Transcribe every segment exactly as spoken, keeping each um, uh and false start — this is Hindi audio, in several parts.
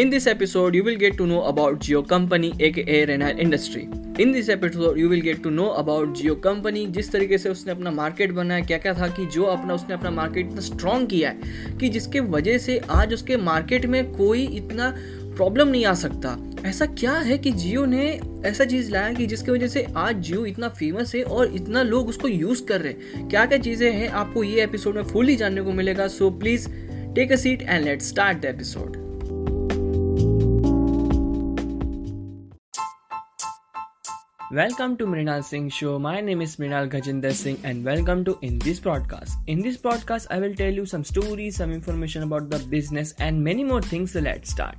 In this episode, you will get to know about Jio Company aka Mrinal Industry. In this episode you will get to know about Jio company, जिस तरीके से उसने अपना मार्केट बनाया, क्या क्या था कि जो अपना उसने अपना मार्केट इतना स्ट्रॉन्ग किया है कि जिसके वजह से आज उसके मार्केट में कोई इतना प्रॉब्लम नहीं आ सकता। ऐसा क्या है कि जियो ने ऐसा चीज़ लाया कि जिसकी वजह से आज जियो इतना फेमस है और इतना लोग उसको यूज़ कर रहे हैं। क्या क्या चीज़ें हैं आपको ये एपिसोड में फुली जानने को मिलेगा। So please take a seat and let's start the episode. Welcome to Mrinal Singh Show. My name is Mrinal Gajinder Singh and welcome to In This Podcast. In this podcast, I will tell you some stories, some information about the business and many more things. So let's start.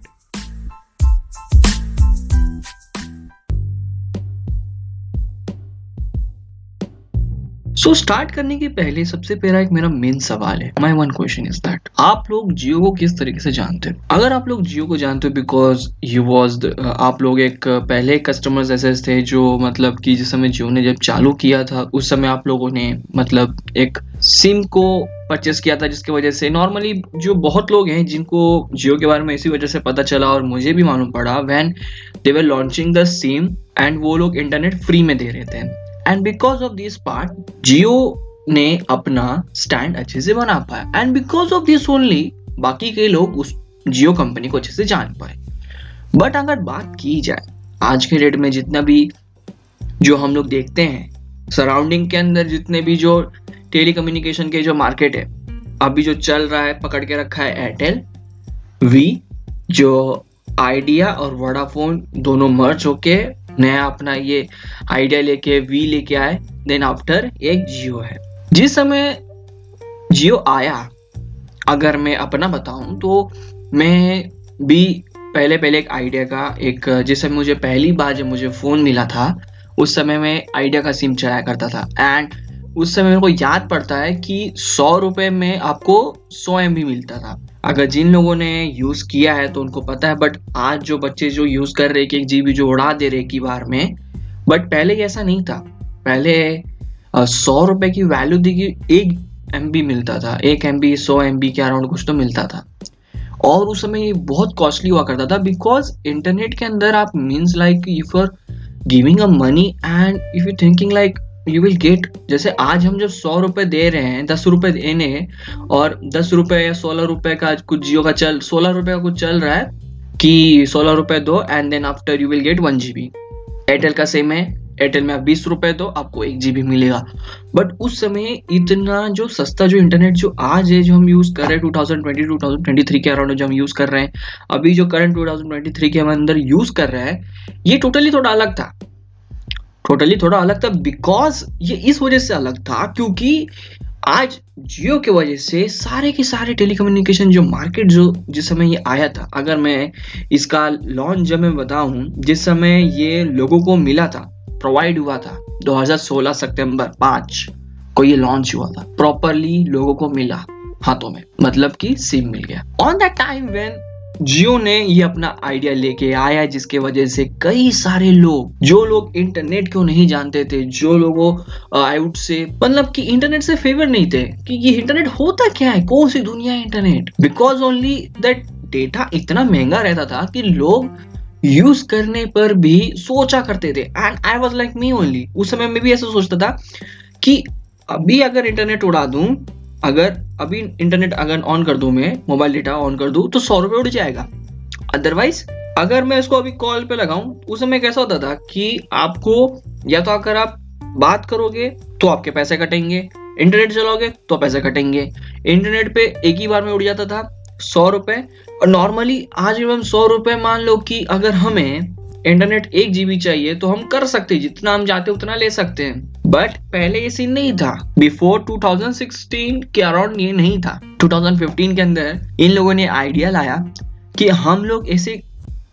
So start करने के पहले सबसे पहला एक मेरा मेन सवाल है, my one question is that आप लोग जियो को किस तरीके से जानते हो? अगर आप लोग जियो को जानते हो बिकॉज यू वॉज आप लोग एक पहले कस्टमर्स ऐसे थे जो मतलब कि जिस समय जियो ने जब चालू किया था उस समय आप लोगों ने मतलब एक सिम को परचेस किया था, जिसकी वजह से नॉर्मली जो बहुत लोग हैं जिनको जियो के बारे में इसी वजह से पता चला और मुझे भी मालूम पड़ा when they were launching the SIM and वो लोग इंटरनेट फ्री में दे रहे थे। And because of this part, Jio ने अपना स्टैंड अच्छे से बना पाया and because of this only बाकी के लोग उस जियो कंपनी को अच्छे से जान पाए। बट अगर बात की जाए आज के डेट में जितना भी जो हम लोग देखते हैं सराउंडिंग के अंदर, जितने भी जो टेलीकम्युनिकेशन के जो मार्केट है अभी जो चल रहा है, पकड़ के रखा है एयरटेल, वी जो आइडिया और वोडाफोन दोनों मर्ज होके नया अपना ये आइडिया लेके वी लेके आए, देन आफ्टर एक जियो है। जिस समय जियो आया अगर मैं अपना बताऊं तो मैं भी पहले पहले एक आइडिया का एक जिस समय मुझे पहली बार जब मुझे फ़ोन मिला था उस समय मैं आइडिया का सिम चलाया करता था एंड उस समय मेरे को याद पड़ता है कि सौ रुपये में आपको सौ एम बी मिलता था। अगर जिन लोगों ने यूज़ किया है तो उनको पता है, बट आज जो बच्चे जो यूज़ कर रहे कि एक जी बी जो उड़ा दे रहे कि बार में, बट पहले ऐसा नहीं था। पहले सौ रुपये की वैल्यू थी कि एक एम बी मिलता था, एक एम बी सौ एम बी के अराउंड कुछ तो मिलता था और उस समय ये बहुत कॉस्टली हुआ करता था बिकॉज इंटरनेट के अंदर आप means like if you are giving a money and if you thinking like you will get, जैसे आज हम जब सौ रुपये दे रहे हैं, दस रुपये देने हैं और दस रुपये या सोलह रुपये का कुछ जियो का चल सोलह रुपये का कुछ चल रहा है कि सोलह रुपये दो and then after you will get one G B. Airtel का सेम है, एयरटेल में आप बीस रुपये दो आपको एक जी बी मिलेगा। बट उस समय इतना जो सस्ता जो इंटरनेट जो आज है जो हम यूज़ कर रहे हैं two thousand twenty two thousand twenty three के अराउंड जो हम यूज़ कर रहे हैं अभी जो current two thousand twenty three के हम अंदर यूज़ कर रहे हैं, ये टोटली थोड़ा अलग था टोटली थोड़ा अलग था बिकॉज ये इस वजह से अलग था क्योंकि आज जियो के वजह से सारे के सारे टेलीकम्युनिकेशन जो मार्केट जो जिस समय ये आया था, अगर मैं इसका लॉन्च जब मैं बताऊं जिस समय ये लोगों को मिला था, प्रोवाइड हुआ था दो हज़ार सोलह सितंबर पाँच को ये लॉन्च हुआ था, प्रॉपरली लोगों को मिला हाथों में, मतलब कि सिम मिल गया on that time when Jio ने ये अपना आइडिया लेके आया, जिसके वजह से कई सारे लोग जो लोग इंटरनेट को नहीं जानते थे, जो लोगों आई वुड से मतलब कि इंटरनेट से फेवर नहीं थे कि ये इंटरनेट होता क्या है, कौन सी दुनिया है internet, because only that data इतना महंगा रहता था कि लोग यूज करने पर भी सोचा करते थे and I was like me only. उस समय मैं भी ऐसा सोचता था कि अभी अगर इंटरनेट उड़ा दूं, अगर अभी इंटरनेट अगर ऑन कर दूं, मैं मोबाइल डेटा ऑन कर दूं तो सौ रुपये उड़ जाएगा, अदरवाइज अगर मैं इसको अभी कॉल पे लगाऊं। उस समय कैसा होता था कि आपको या तो अगर आप बात करोगे तो आपके पैसे कटेंगे, इंटरनेट चलाओगे तो पैसे कटेंगे। इंटरनेट पे एक ही बार में उड़ जाता था सौ रुपये और नॉर्मली आज भी हम सौ रुपये मान लो कि अगर हमें इंटरनेट एक जी बी चाहिए तो हम कर सकते हैं, जितना हम चाहते उतना ले सकते हैं। बट पहले ये सीन नहीं था, बिफोर टू थाउजेंड सिक्सटीन के अराउंड ये नहीं था। टू थाउजेंड फिफ्टीन के अंदर इन लोगों ने आइडिया लाया कि हम लोग ऐसे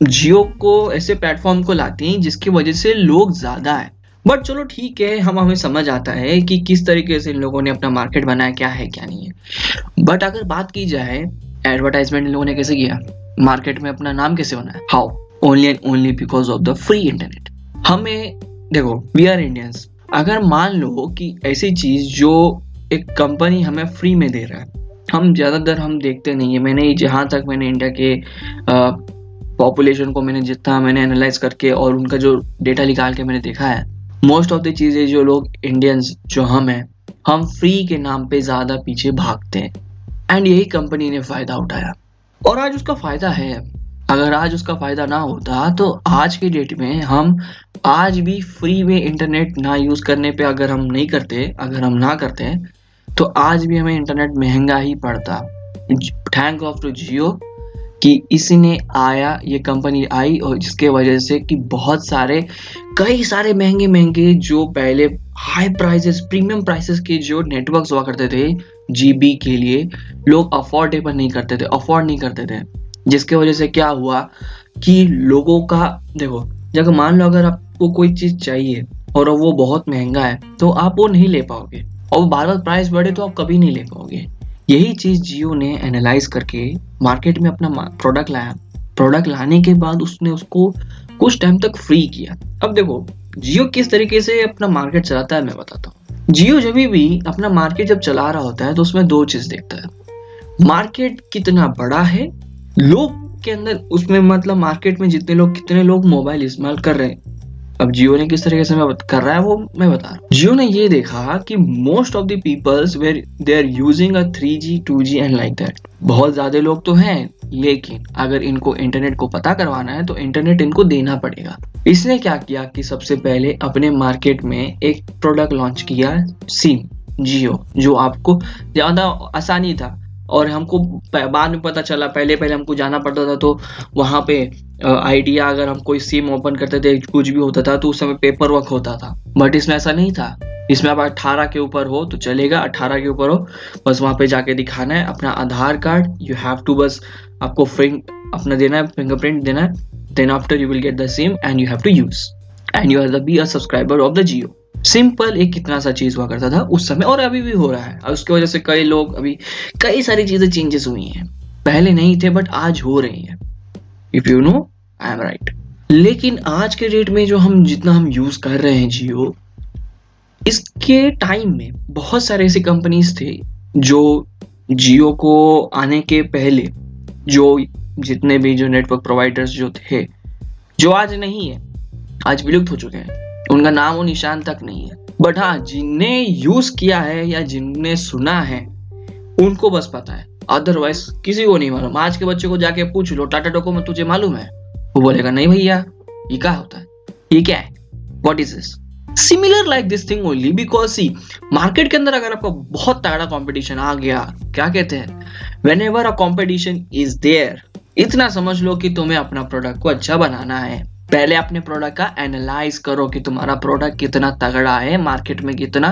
जियो को ऐसे प्लेटफॉर्म को लाते हैं जिसकी वजह से लोग ज्यादा है। बट चलो ठीक है, हम हमें समझ आता है कि किस तरीके से इन लोगों ने अपना मार्केट बनाया, क्या है क्या नहीं है। बट अगर बात की जाए एडवर्टाइजमेंट इन लोगों ने कैसे किया, मार्केट में अपना नाम कैसे बनाया, how only and only because of the free internet। हमें देखो we are Indians, अगर मान लो कि ऐसी चीज़ जो एक कंपनी हमें फ्री में दे रहा है, हम ज़्यादातर हम देखते नहीं है। मैंने जहाँ तक मैंने इंडिया के पॉपुलेशन को मैंने जितना मैंने एनालाइज करके और उनका जो डेटा निकाल के मैंने देखा है, मोस्ट ऑफ द चीज़ें जो लोग इंडियंस जो हम हैं, हम फ्री के नाम पे ज़्यादा पीछे भागते हैं एंड यही कंपनी ने फ़ायदा उठाया और आज उसका फ़ायदा है। अगर आज उसका फ़ायदा ना होता तो आज के डेट में हम आज भी फ्री में इंटरनेट ना यूज़ करने पे अगर हम नहीं करते अगर हम ना करते तो आज भी हमें इंटरनेट महंगा ही पड़ता। थैंक ऑफ टू जियो कि इसने आया, ये कंपनी आई और जिसके वजह से कि बहुत सारे कई सारे महंगे महंगे जो पहले हाई प्राइसेस प्रीमियम प्राइसेस के जो नेटवर्क्स हुआ करते थे जीबी के लिए, लोग अफोर्डेबल नहीं करते थे अफोर्ड नहीं करते थे जिसके वजह से क्या हुआ कि लोगों का, देखो जब मान लो अगर आपको कोई चीज़ चाहिए और वो बहुत महंगा है तो आप वो नहीं ले पाओगे और बार बार प्राइस बढ़े तो आप कभी नहीं ले पाओगे। यही चीज़ जियो ने एनालाइज करके मार्केट में अपना प्रोडक्ट लाया। प्रोडक्ट लाने के बाद उसने उसको कुछ टाइम तक फ्री किया। अब देखो जियो किस तरीके से अपना मार्केट चलाता है मैं बताता हूँ। जियो जब भी अपना मार्केट जब चला रहा होता है तो उसमें दो चीज़ देखता है, मार्केट कितना बड़ा है, लोग के अंदर उसमें मतलब मार्केट में जितने लोग कितने लोग मोबाइल इस्तेमाल कर रहे हैं। अब जियो ने किस तरीके से मैं कर रहा है वो मैं बता रहा हूँ। जियो ने ये देखा कि most of the peoples where they are using a three G two G and like that, बहुत ज्यादा लोग तो हैं लेकिन अगर इनको इंटरनेट को पता करवाना है तो इंटरनेट इनको देना पड़ेगा। इसने क्या किया कि सबसे पहले अपने मार्केट में एक प्रोडक्ट लॉन्च किया, सिम जियो, जो आपको ज्यादा आसानी था और हमको बाद में पता चला, पहले पहले हमको जाना पड़ता था तो वहाँ पे आइडिया अगर हम कोई सिम ओपन करते थे कुछ भी होता था तो उस समय पेपर वर्क होता था, बट इसमें ऐसा नहीं था। इसमें आप अठारह के ऊपर हो तो चलेगा, अठारह के ऊपर हो बस वहाँ पे जाके दिखाना है अपना Aadhaar card, you have to बस आपको प्रिंट अपना देना है, फिंगरप्रिंट देना है, then after you will get the SIM and you have to use and you are the be a subscriber of the Jio. Simple एक कितना सा चीज़ हुआ करता था उस समय और अभी भी हो रहा है और उसकी वजह से कई लोग अभी कई सारी चीज़ें चेंजेस हुई हैं, पहले नहीं थे बट आज हो रही हैं, if you know I am right. लेकिन आज के डेट में जो हम जितना हम यूज़ कर रहे हैं जियो, इसके टाइम में बहुत सारे ऐसी कंपनीज थे जो जियो को आने के पहले जो जितने भी जो नेटवर्क प्रोवाइडर्स जो थे जो आज नहीं है, आज विलुप्त हो चुके हैं, उनका नाम और निशान तक नहीं है, बट हाँ जिनने यूज किया है या जिनने सुना है उनको बस पता है, अदरवाइज किसी को नहीं मालूम। आज के बच्चे को जाके पूछ लो टाटा डोकोमो तुझे मालूम है, वो बोलेगा नहीं भैया ये क्या होता है, ये क्या है, what is this. Similar like this thing only because see market के अंदर अगर आपका बहुत तगड़ा कॉम्पिटिशन आ गया, क्या कहते हैं whenever a competition is there, इतना समझ लो कि तुम्हें अपना प्रोडक्ट को अच्छा बनाना है। पहले अपने प्रोडक्ट का एनालाइज करो कि तुम्हारा प्रोडक्ट कितना तगड़ा है, मार्केट में कितना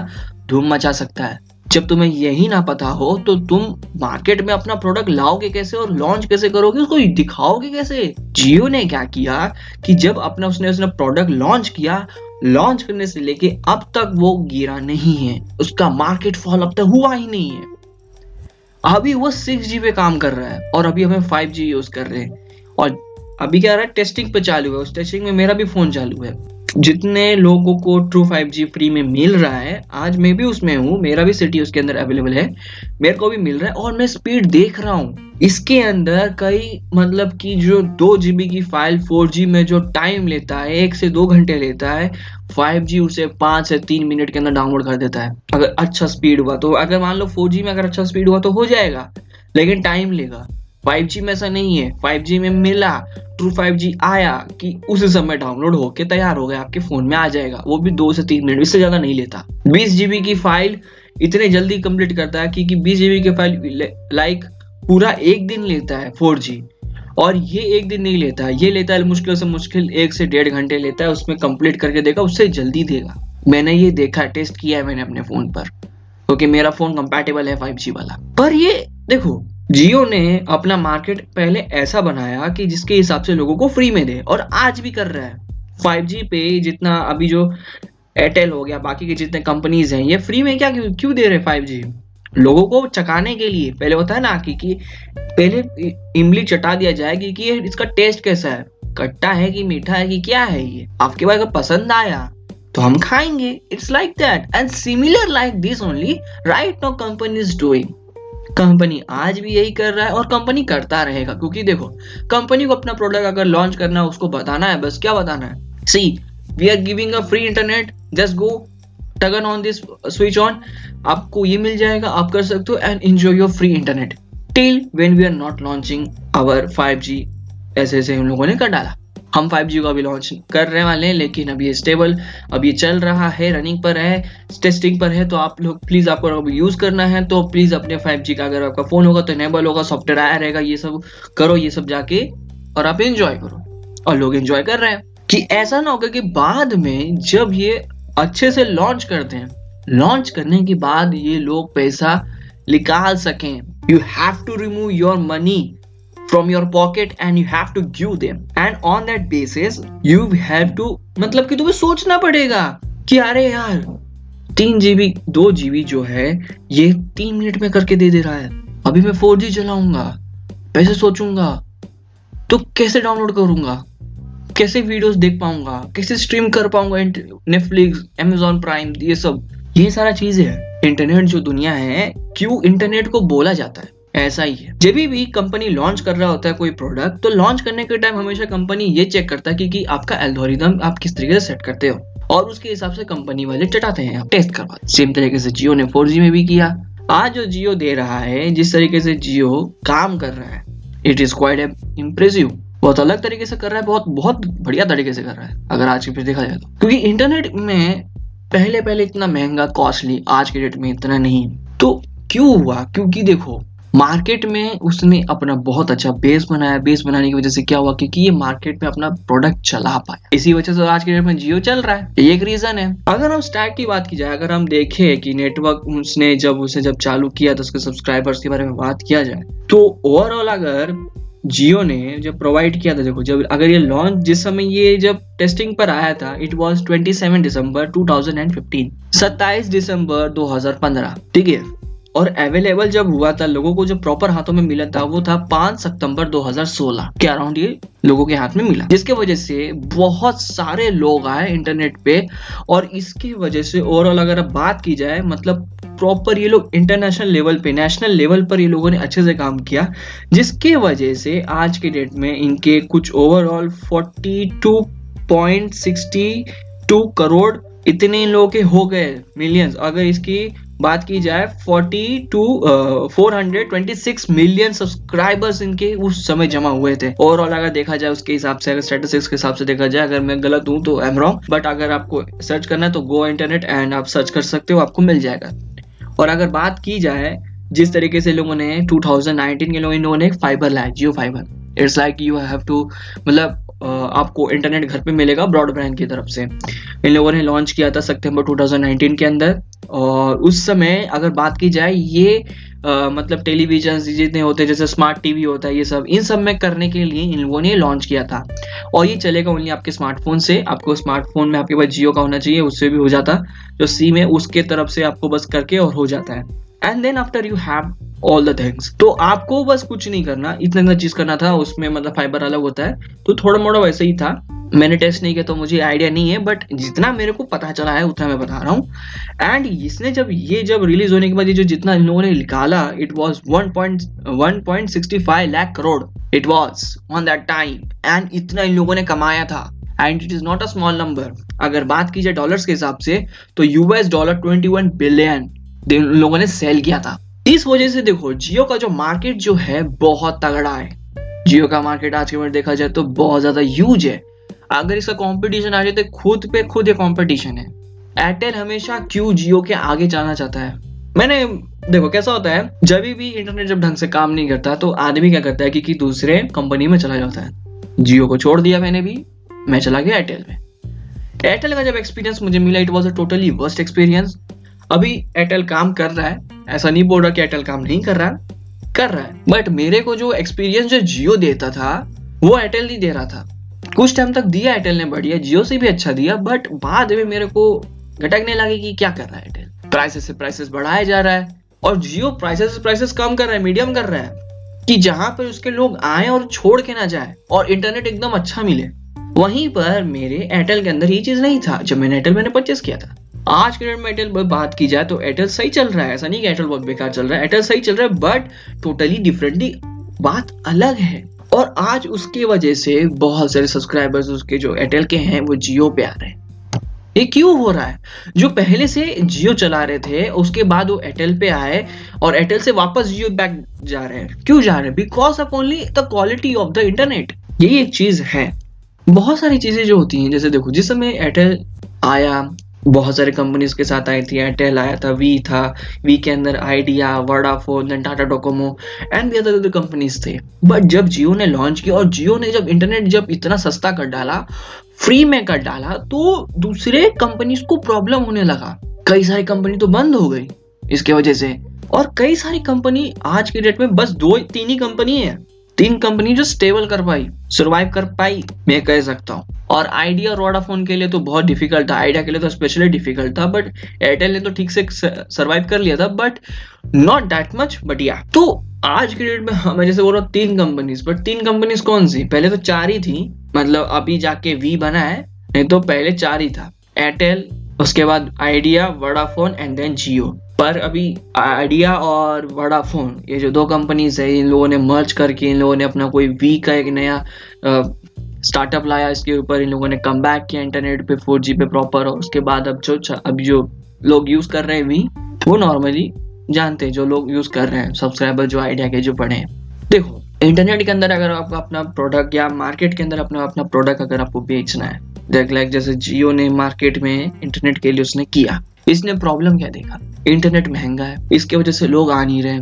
धूम मचा सकता है। जब तुम्हें यही ना पता हो तो तुम मार्केट में अपना प्रोडक्ट लाओगे कैसे और लॉन्च कैसे करोगे, उसको दिखाओगे कैसे। जियो ने क्या किया कि जब अपना उसने उसने प्रोडक्ट लॉन्च किया, लॉन्च करने से लेके अब तक वो गिरा नहीं है, उसका मार्केट फॉल अब तक हुआ ही नहीं है। अभी वो सिक्स जी पे काम कर रहा है और अभी हमें फाइव जी यूज कर रहे हैं और अभी क्या रहा है टेस्टिंग पे चालू है, उस टेस्टिंग में मेरा भी फोन चालू है। जितने लोगों को ट्रू फाइव जी फ्री में मिल रहा है, आज मैं भी उसमें हूँ, मेरा भी सिटी उसके अंदर अवेलेबल है, मेरे को भी मिल रहा है और मैं स्पीड देख रहा हूँ इसके अंदर। कई मतलब कि जो दो जीबी की फाइल फोर जी में जो टाइम लेता है, एक से दो घंटे लेता है, फाइव जी उसे पाँच से तीन मिनट के अंदर डाउनलोड कर देता है अगर अच्छा स्पीड हुआ तो। अगर मान लो फोर जी में अगर अच्छा स्पीड हुआ तो हो जाएगा लेकिन टाइम लेगा। फाइव जी में ऐसा नहीं है, फाइव जी में मिला ट्रू फाइव जी आया कि उसी समय डाउनलोड होके तैयार हो गया, आपके फोन में आ जाएगा, वो भी दो से तीन मिनट, इससे ज्यादा नहीं लेता। बीस जीबी की फाइल इतने जल्दी कंप्लीट करता है क्योंकि बीस जीबी की फाइल लाइक पूरा एक दिन लेता है फोर जी और ये एक दिन नहीं लेता है, ये लेता है मुश्किल से मुश्किल एक से डेढ़ घंटे लेता है, उसमें कंप्लीट करके देगा, उससे जल्दी देगा। मैंने ये देखा, टेस्ट किया है मैंने अपने फोन पर क्योंकि मेरा फोन कंपेटेबल है फाइव जी वाला। पर ये देखो जियो ने अपना मार्केट पहले ऐसा बनाया कि जिसके हिसाब से लोगों को फ्री में दे और आज भी कर रहा है। फाइव जी पे जितना अभी जो एयरटेल हो गया, बाकी के जितने कंपनीज हैं, ये फ्री में क्या क्यों, क्यों दे रहे फाइव जी लोगों को चकाने के लिए। पहले होता है ना कि, कि पहले इमली चटा दिया जाएगी कि ये इसका टेस्ट कैसा है, खट्टा है कि मीठा है कि क्या है, ये आपके पास अगर पसंद आया तो हम खाएंगे। It's like that and similar like this only right now companies doing. Company आज भी यही कर रहा है और कंपनी करता रहेगा, क्योंकि देखो कंपनी को अपना प्रोडक्ट अगर लॉन्च करना है उसको बताना है, बस क्या बताना है, see we are giving a free internet, just go turn on this switch on, आपको ये मिल जाएगा, आप कर सकते हो and enjoy your free internet till when we are not launching our five G. ऐसे ऐसे हम लोगों ने कर डाला, हम फाइव जी का भी लॉन्च कर रहे वाले हैं, लेकिन अभी ये स्टेबल, अभी चल रहा है, रनिंग पर है, टेस्टिंग पर है, तो आप लोग प्लीज़, आपको अभी यूज़ करना है तो प्लीज़ अपने फाइव जी का, अगर आपका फ़ोन होगा तो इनेबल होगा, सॉफ्टवेयर आया रहेगा, ये सब करो, ये सब जाके और आप एंजॉय करो। और लोग एंजॉय कर रहे हैं, कि ऐसा ना होगा कि बाद में जब ये अच्छे से लॉन्च करते हैं, लॉन्च करने के बाद ये लोग पैसा निकाल सकें। You have to remove your money from your pocket and you have to give them and on that basis you have to, मतलब कि तुम्हें सोचना पड़ेगा कि अरे यार तीन जीबी दो जीबी जो है ये तीन मिनट में करके दे दे रहा है, अभी मैं फोर जी चलाऊंगा, वैसे सोचूंगा तो कैसे डाउनलोड करूंगा, कैसे वीडियोस देख पाऊंगा, कैसे स्ट्रीम कर पाऊंगा, नेटफ्लिक्स, Amazon प्राइम, ये सब, ये सारा चीजें है। इंटरनेट जो दुनिया है, क्यों इंटरनेट को बोला जाता है, ऐसा ही है। जब भी कंपनी लॉन्च कर रहा होता है कोई प्रोडक्ट, तो लॉन्च करने के टाइम हमेशा कंपनी ये चेक करता है कि, कि आपका एल्गोरिथम आप किस तरीके से सेट करते हो और उसके हिसाब से कंपनी वाले चटाते हैं, आप टेस्ट करवाते हैं। सेम तरीके से जियो ने फोर जी में भी किया। आज जो जियो दे रहा है, जिस तरीके से जियो काम कर रहा है, इट इज क्वाइट इम्प्रेसिव, बहुत अलग तरीके से कर रहा है, बहुत बहुत बढ़िया तरीके से कर रहा है अगर आज के पेज देखा जाए तो। क्योंकि इंटरनेट में पहले पहले इतना महंगा, कॉस्टली, आज के डेट में इतना नहीं, तो क्यों हुआ, क्योंकि देखो मार्केट में उसने अपना बहुत अच्छा बेस बनाया। बेस बनाने की वजह से क्या हुआ, क्योंकि ये मार्केट में अपना प्रोडक्ट चला पाया, इसी वजह से आज के डेट में जियो चल रहा है, ये एक रीजन है। अगर हम स्टैक की बात की जाए, अगर हम देखें कि नेटवर्क उसने जब उसे जब चालू किया तो उसके सब्सक्राइबर्स के बारे में बात किया जाए तो ओवरऑल अगर जियो ने जब प्रोवाइड किया था, देखो जब अगर ये लॉन्च, जिस समय ये जब टेस्टिंग पर आया था, इट वाज सत्ताईस दिसंबर दो हज़ार पंद्रह, सत्ताईस दिसंबर दो हज़ार पंद्रह, ठीक है, और अवेलेबल जब हुआ था लोगों को, जो प्रॉपर हाथों में मिला था वो था पाँच सितंबर दो हज़ार सोलह के अराउंड ये लोगों के हाथ में मिला, जिसके वजह से बहुत सारे लोग आए इंटरनेट पे और इसकी वजह से ओवरऑल अगर अब बात की जाए, मतलब प्रॉपर ये लोग इंटरनेशनल लेवल पे, नेशनल लेवल पर ये लोगों ने अच्छे से काम किया, जिसके वजह से आज के डेट में इनके कुछ ओवरऑल बयालीस पॉइंट बासठ करोड़ इतने इन लोगों के हो गए, मिलियंस। अगर इसकी बात की जाए forty two four hundred twenty six million subscribers इनके उस समय जमा हुए थे। ओवरऑल अगर देखा जाए उसके हिसाब से, अगर स्टैटिस्टिक्स के हिसाब से देखा जाए, अगर मैं गलत हूँ तो आई एम रॉन्ग, बट अगर आपको सर्च करना है तो गो इंटरनेट एंड आप सर्च कर सकते हो, आपको मिल जाएगा। और अगर बात की जाए जिस तरीके से लोगों ने दो हज़ार उन्नीस के लोगों इन्होंने एक फाइबर लाया, Jio fibre, it's like you have to, मतलब आपको इंटरनेट घर पे मिलेगा ब्रॉडबैंड की तरफ से। इन लोगों ने लॉन्च किया था सितंबर दो हज़ार उन्नीस के अंदर, और उस समय अगर बात की जाए ये आ, मतलब टेलीविजन जितने होते हैं, जैसे स्मार्ट टीवी होता है, ये सब, इन सब में करने के लिए इन लोगों ने लॉन्च किया था। और ये चलेगा ओनली आपके स्मार्टफोन से, आपको स्मार्टफोन में आपके पास जियो का होना चाहिए, उससे भी हो जाता, जो सिम है उसके तरफ से आपको बस करके और हो जाता है। And then after you have all the things, तो आपको बस कुछ नहीं करना, इतना इतना चीज करना था उसमें, मतलब फाइबर अलग होता है, तो थोड़ा मोड़ा वैसे ही था, मैंने टेस्ट नहीं किया तो मुझे आइडिया नहीं है, बट जितना मेरे को पता चला है उतना मैं बता रहा हूँ। एंड इसने जब ये जब रिलीज होने के बाद ये जो जितना इन लोगों ने निकाला, it was one point sixty five lakh crore it was on that time, and इतना इन लोगों ने कमाया था, and it is not a small number. अगर बात की जाए डॉलर्स के हिसाब से तो यूएस डॉलर इक्कीस बिलियन इन लोगों ने सेल किया था। इस वजह से देखो जियो का जो मार्केट जो है बहुत तगड़ा है, जियो का मार्केट आज के डेट में देखा जाए तो बहुत ज्यादा ह्यूज है। अगर इसका कंपटीशन आ जाए तो खुद पे खुद ये कंपटीशन है। एयरटेल हमेशा क्यों जियो के आगे जाना चाहता है, मैंने देखो कैसा होता है, जब भी इंटरनेट जब ढंग से काम नहीं करता तो आदमी क्या करता है कि, कि दूसरे कंपनी में चला जाता है। जियो को छोड़ दिया मैंने भी, मैं चला गया एयरटेल में। एयरटेल का जब एक्सपीरियंस मुझे मिला, it was a totally worst experience. अभी एयरटेल काम कर रहा है, ऐसा नहीं बोल रहा कि एयरटेल काम नहीं कर रहा है, कर रहा है, बट मेरे को जो एक्सपीरियंस जो जियो देता था वो एयरटेल नहीं दे रहा था। कुछ टाइम तक दिया एयरटेल ने, बढ़िया, जियो से भी अच्छा दिया, बट बाद में मेरे को घटकने लगे कि क्या कर रहा है एयरटेल, प्राइसेस से प्राइसेस बढ़ाया जा रहा है और जियो प्राइसेस से प्राइसेस कम कर रहा है, मीडियम कर रहा है, कि जहां पर उसके लोग आए और छोड़ के ना जाए और इंटरनेट एकदम अच्छा मिले। वहीं पर मेरे एयरटेल के अंदर ये चीज नहीं था जब मैंने एयरटेल मैंने परचेस किया था। आज के डेट में एयरटेल बात की जाए तो एयरटेल सही चल रहा है, ऐसा नहीं कि एयरटेल बहुत बेकार चल रहा है, एयरटेल सही चल रहा है बट टोटली डिफरेंटली बात अलग है। और आज उसके वजह से बहुत सारे सब्सक्राइबर्स उसके जो एयरटेल के हैं वो जियो पे आ रहे हैं। ये क्यों हो रहा है? जो पहले से जियो चला रहे थे उसके बाद वो एयरटेल पे आए और एयरटेल से वापस जियो बैक जा रहे हैं। क्यों जा रहे हैं? Because of only the quality of the internet. यही एक चीज है। बहुत सारी चीजें जो होती हैं, जैसे देखो जिस समय एयरटेल आया बहुत सारे कंपनीज के साथ आई थी, एयरटेल आया था, वी था, वी के अंदर Idea, Vodafone, Tata Docomo and भी अदर कंपनीज थे। बट जब जियो ने लॉन्च किया और जियो ने जब इंटरनेट जब इतना सस्ता कर डाला, फ्री में कर डाला, तो दूसरे कंपनीज को प्रॉब्लम होने लगा। कई सारी कंपनी तो बंद हो गई इसके वजह से, और कई सारी कंपनी आज के डेट में बस दो तीन ही कंपनी है, तीन कंपनी जो स्टेबल कर पाई, सर्वाइव कर पाई, मैं कह सकता हूँ। और आइडिया और वोडाफोन के लिए तो बहुत डिफिकल्ट था, आइडिया के लिए तो स्पेशली डिफिकल्ट था, बट एयरटेल ने तो ठीक से सर्वाइव कर लिया था, but not that much. But या तो आज के डेट में हम जैसे बोल रहा हूँ तीन कंपनीज, बट तीन कंपनीज कौन सी? पहले तो चार ही थी, मतलब अभी जाके वी बना है, नहीं तो पहले चार ही था, एयरटेल, उसके बाद Idea, Vodafone and then Jio. पर अभी आइडिया और वोडाफोन ये जो दो कंपनीज है, इन लोगों ने मर्ज करके इन लोगों ने अपना कोई वी का एक नया स्टार्टअप लाया, इसके ऊपर इन लोगों ने कम बैक किया इंटरनेट पे, फोर जी पे प्रॉपर। और उसके बाद अब जो अब जो लोग यूज़ कर रहे हैं वी, वो नॉर्मली जानते हैं जो लोग यूज़ कर रहे हैं, सब्सक्राइबर जो आइडिया के जो पड़े हैं। देखो इंटरनेट के अंदर अगर आपका अपना प्रोडक्ट या मार्केट के अंदर अपना अपना प्रोडक्ट अगर आपको बेचना है, देख लाइक जैसे जियो ने मार्केट में इंटरनेट के लिए उसने किया, इसने प्रॉब्लम क्या देखा? इंटरनेट महंगा है, इसके वजह से लोग आ नहीं रहे।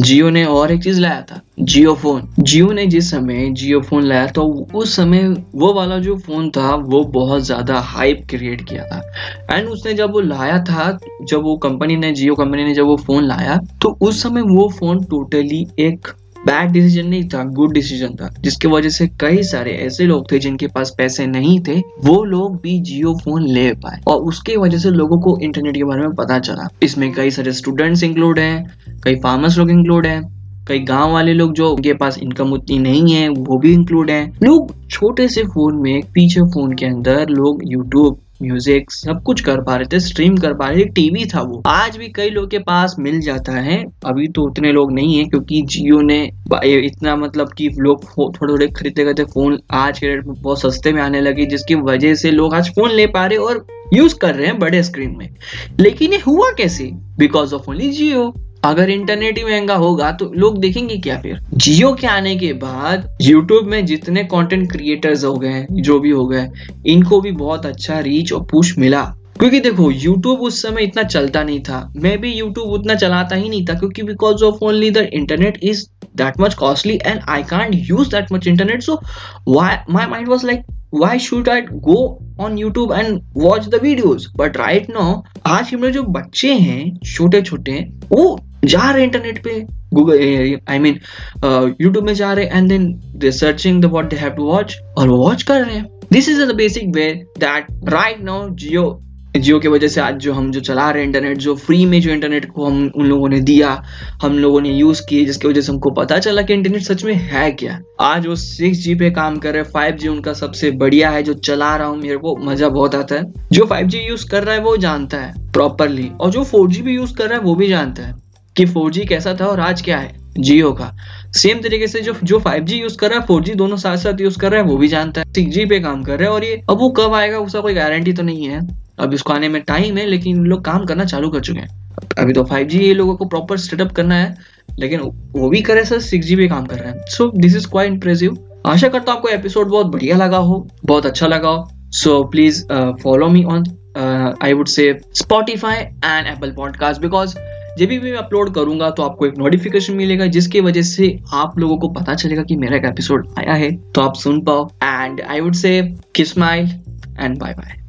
जियो ने और एक चीज लाया था, जियो फोन। जियो ने जिस समय जियो फोन लाया तो उस समय वो वाला जो फोन था वो बहुत ज्यादा हाइप क्रिएट किया था। एंड उसने जब वो लाया था, जब वो कंपनी ने जियो कंपनी ने जब वो फोन लाया, तो उस समय वो फोन टोटली एक बैड डिसीजन नहीं था, गुड डिसीजन था, जिसके वजह से कई सारे ऐसे लोग थे जिनके पास पैसे नहीं थे, वो लोग भी जियो फोन ले पाए और उसके वजह से लोगों को इंटरनेट के बारे में पता चला। इसमें कई सारे स्टूडेंट्स इंक्लूड हैं, कई फार्मर्स लोग इंक्लूड हैं, कई गांव वाले लोग जो उनके पास इनकम उतनी नहीं है वो भी इंक्लूड हैं। लोग छोटे से फोन में, पीछे फोन के अंदर लोग यूट्यूब, म्यूजिक सब कुछ कर पा रहे थे, स्ट्रीम कर पा रहे थे। टीवी था वो, आज भी कई लोग के पास मिल जाता है, अभी तो उतने लोग नहीं है क्योंकि जियो ने इतना, मतलब कि लोग थोड़े थोड़े खरीदते गए थे फोन, आज के रेट में बहुत सस्ते में आने लगे, जिसकी वजह से लोग आज फोन ले पा रहे और यूज कर रहे हैं बड़े स्क्रीन में। लेकिन ये हुआ कैसे? Because of only Jio. अगर इंटरनेट ही महंगा होगा तो लोग देखेंगे क्या? फिर जियो के आने के बाद यूट्यूब में जितने कंटेंट क्रिएटर्स हो गए, जो भी हो गए, इनको भी बहुत अच्छा रीच और पुश मिला। क्योंकि देखो यूट्यूब उस समय इतना चलता नहीं था, मैं भी यूट्यूब उतना चलाता ही नहीं था, क्योंकि because of only the internet is that much costly and I can't use that much internet. So why my mind was like Why should I go on YouTube and watch the videos? But right now, आज के मेरे जो बच्चे हैं छोटे छोटे, वो जा रहे इंटरनेट पे, गूगल आई मीन यूट्यूब में जा रहे and then they searching the what they have to watch और वो वॉच कर रहे हैं। This is the basic way that right now Jio Jio के वजह से आज जो हम जो चला रहे इंटरनेट, जो फ्री में जो इंटरनेट को हम उन लोगों ने दिया, हम लोगों ने यूज किए, जिसकी वजह से हमको पता चला कि इंटरनेट सच में है क्या। आज वो सिक्स जी पे काम कर रहे हैं, फाइव जी उनका सबसे बढ़िया है, जो चला रहा हूँ मेरे को मजा बहुत आता है। जो फाइव जी यूज कर रहा है वो जानता है प्रॉपरली, और जो फोर जी भी यूज कर रहा है वो भी जानता है कि फोर जी कैसा था और आज क्या है जियो का। सेम तरीके से जो जो फाइव जी यूज कर रहा है, फोर जी दोनों साथ साथ यूज कर रहा है, वो भी जानता है सिक्स जी पे काम कर रहा है। और ये अब वो कब आएगा उसका कोई गारंटी तो नहीं है, अब इसको आने में टाइम है, लेकिन लोग काम करना चालू कर चुके हैं। अभी तो फाइव जी ये लोगों को प्रॉपर सेटअप करना है, लेकिन वो भी करे सर सिक्स जी पे काम कर रहे हैं। So this is quite impressive. आशा करता हूँ आपको एपिसोड बहुत बढ़िया लगा हो, बहुत अच्छा लगा हो। So please follow me on I would say Spotify and Apple podcast, because जब भी मैं अपलोड करूंगा तो आपको एक नोटिफिकेशन मिलेगा, जिसकी वजह से आप लोगों को पता चलेगा कि मेरा एक एपिसोड आया है, तो आप सुन पाओ। एंड आई वुड से किस स्माइल एंड बाय बाय।